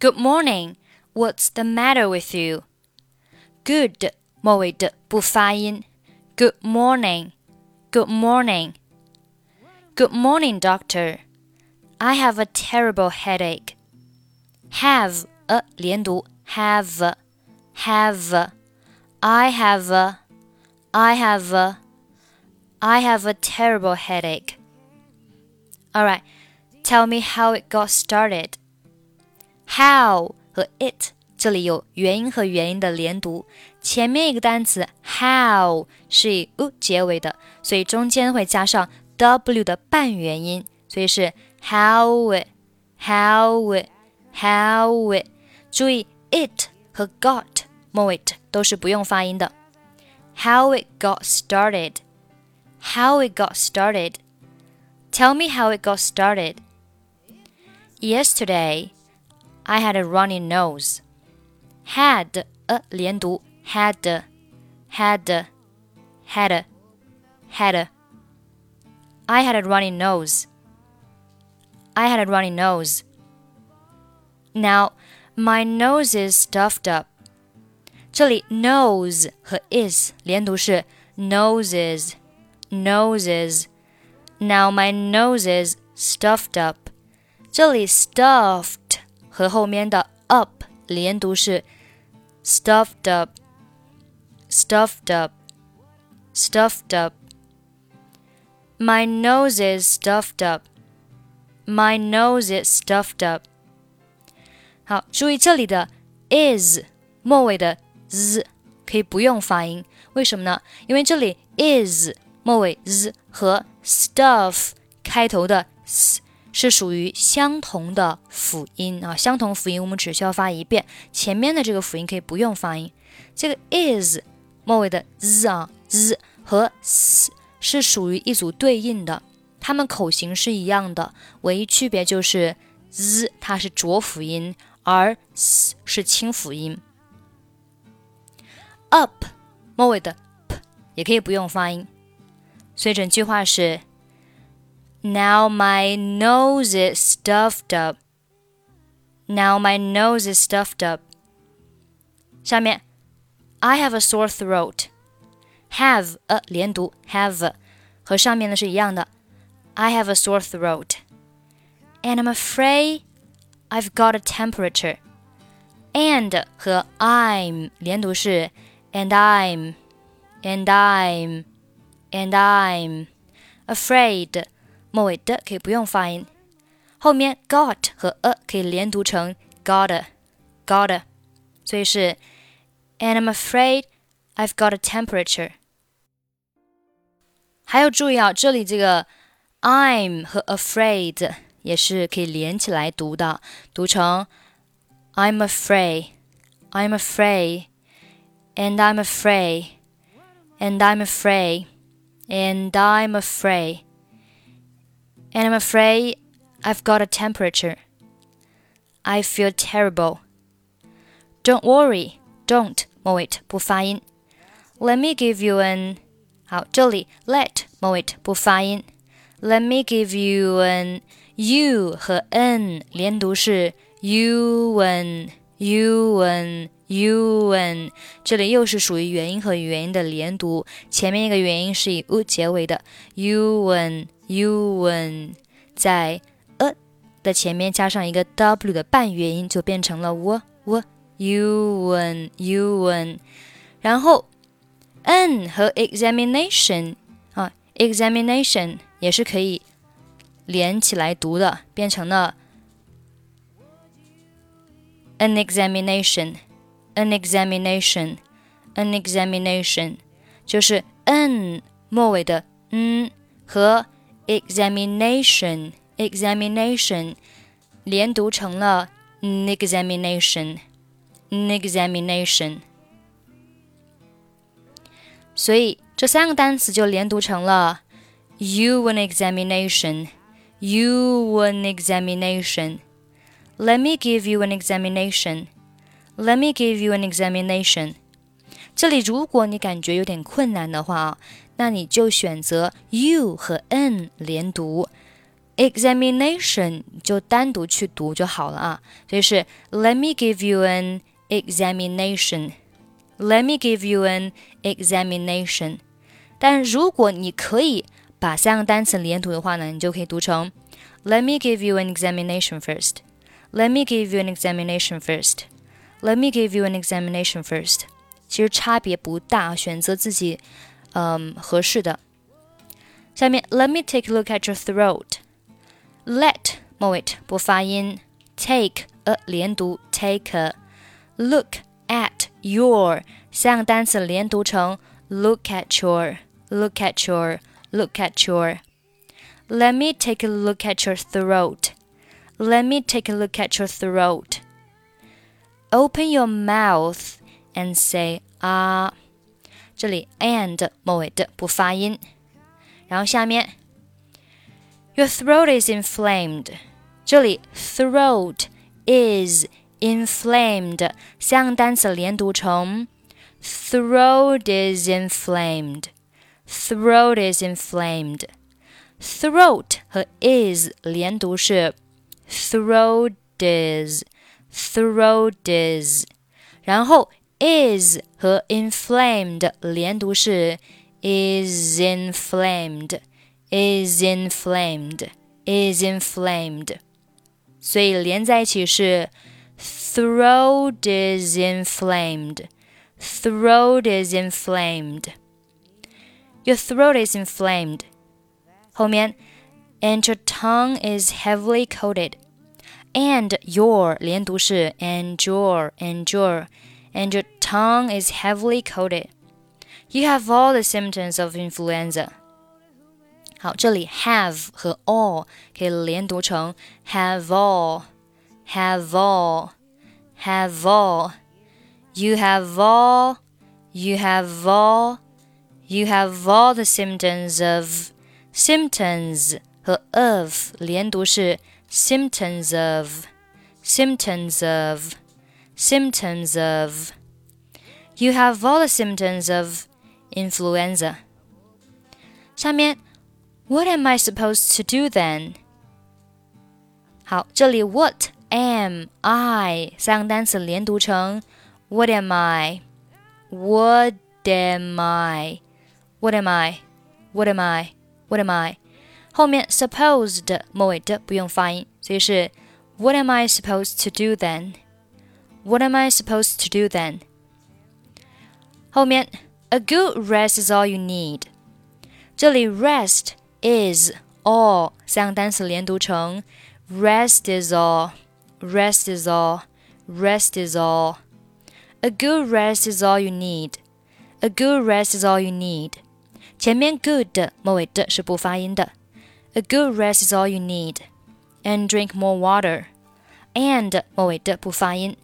Good morning. What's the matter with you? Good 末尾的不发音。Good morning. Good morning. Good morning, doctor. I have a terrible headache. Have a 连读 have have I have a I have a I have a terrible headache. All right. Tell me how it got started. How 和 it 这里有元音和元音的连读，前面一个单词 how 是以 u 结尾的，所以中间会加上 w 的半元音，所以是 how it how it how it。注意 it 和 got 末尾都是不用发音的。How it got started. How it got started. Tell me how it got started. Yesterday.I had a runny nose. Had a 连读 had had had had. I had a runny nose. I had a runny nose. Now my nose is stuffed up. 这里 nose 和 is 连读是 noses noses. Now my nose is stuffed up. 这里 stuffed.和后面的 up 连读是 stuffed up, stuffed up, stuffed up. My nose is stuffed up. My nose is stuffed up. 好，注意这里的 is 末尾的 z 可以不用发音，为什么呢？因为这里 is 末尾 z 和 stuff 开头的 s是属于相同的辅音啊，相同辅音我们只需要发一遍，前面的这个辅音可以不用发音。这个 is 末尾的 z 啊 z 和 s 是属于一组对应的，它们口型是一样的，唯一区别就是 z 它是浊辅音，而 s 是清辅音。up 末尾的 p 也可以不用发音，所以整句话是。Now my nose is stuffed up. Now my nose is stuffed up. 下面 I have a sore throat. Have a 连读 have 和上面的是一样的 I have a sore throat. And I'm afraid I've got a temperature. And 和 I'm 连读是 And I'm And I'm And I'm afraid末尾的可以不用发音，后面 got 和 a 可以连读成 gotta gotta， 所以是 And I'm afraid I've got a temperature。 还有注意啊，这里这个 I'm 和 afraid 也是可以连起来读的，读成 I'm afraid I'm afraid And I'm afraid And I'm afraid And I'm afraid And I'm afraid I've got a temperature. I feel terrible. Don't worry, don't 末尾不发音。Let me give you an 好，这里 let 末尾不发音。Let me give you an u 和 n 连读是 u n u n u n， 这里又是属于元音和元音的连读，前面一个元音是以 u 结尾的 u n。u n 在 a 的前面加上一个 w 的半元音，就变成了 w w u n u n。然后 n 和 examination 啊 examination 也是可以连起来读的，变成了 an examination an examination an examination， 就是 n 末尾的 n 和examination examination 连读成了 examination examination， 所以这三个单词就连读成了 you an examination you an examination let me give you an examination let me give you an examination。 这里如果你感觉有点困难的话，那你就选择 u 和 n 连读 examination 就单独去读就好了啊，所以是 let me give you an examination， let me give you an examination。 但如果你可以把三个单词连读的话呢，你就可以读成 let me give you an examination first， let me give you an examination first， let me give you an examination first。 其实差别不大，选择自己合适的。下面 let me take a look at your throat， let 末尾不发音， take a 连读 take a， look at your 三个单词连读成 look at your look at your look at your。 let me take a look at your throat， let me take a look at your throat。 open your mouth and say ah， 这里 and 末尾的不发音。然后下面 your throat is inflamed， 这里 throat is inflamed 相单词连读成 throat is inflamed， throat is inflamed。 throat 和 is 连读是 throat is throat is， 然后 is 和 inflamed 连读是is inflamed is inflamed is inflamed， 所以连在一起是 throat is inflamed throat is inflamed。 your throat is inflamed 后面 and your tongue is heavily coated， and your 连读是 and your and your and your tongue is heavily coated，You have all the symptoms of influenza。 好，这里 have 和 all 可以连读成 have all have all have all， you have all you have all you have all the symptoms of， symptoms 和 of 连读是 symptoms of symptoms of symptoms of， you have all the symptoms of influenza。 下面 what am I supposed to do then？ 好，这里 what am I 三个单词连读成 what am I what am I what am I what am I what am I， 后面 supposed 末尾的不用发音，所以是 what am I supposed to do then what am I supposed to do then。 后面A good rest is all you need， 这里 rest is all 三个单词连读成 rest is all rest is all rest is all。 A good rest is all you need， a good rest is all you need， 前面 good 末尾的是不发音的。 A good rest is all you need and drink more water， and 末尾的不发音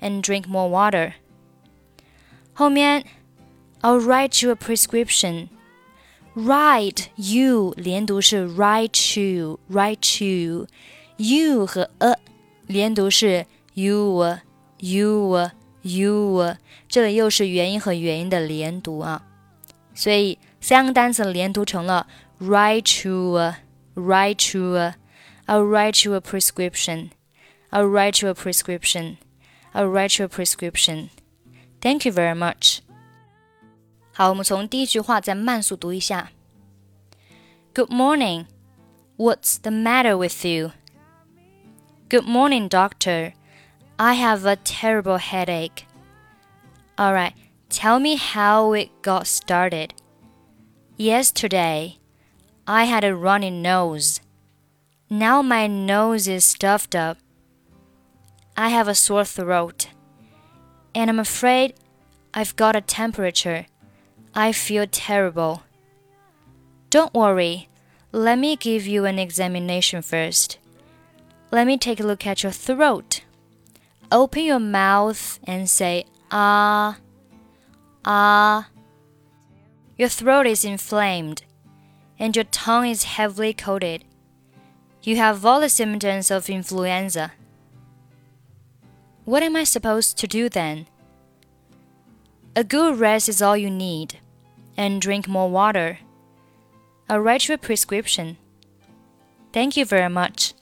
and drink more water。 后面I'll write you a prescription， write you 连读是 write you write you， you 和 a 连读是 you you you， 这里又是元音和元音的连读啊，所以三个单词连读成了 write you write you。 I'll write you a prescription I'll write you a prescription I'll write you a prescription。 Thank you very much。好，我们从第一句话再慢速读一下。 Good morning, what's the matter with you? Good morning, doctor, I have a terrible headache. Alright, tell me how it got started. Yesterday, I had a runny nose. Now my nose is stuffed up. I have a sore throat. And I'm afraid I've got a temperature.I feel terrible. Don't worry. Let me give you an examination first. Let me take a look at your throat. Open your mouth and say, ah, ah. Your throat is inflamed, and your tongue is heavily coated. You have all the symptoms of influenza. What am I supposed to do then? A good rest is all you need, and drink more water. I'll write you a prescription. Thank you very much.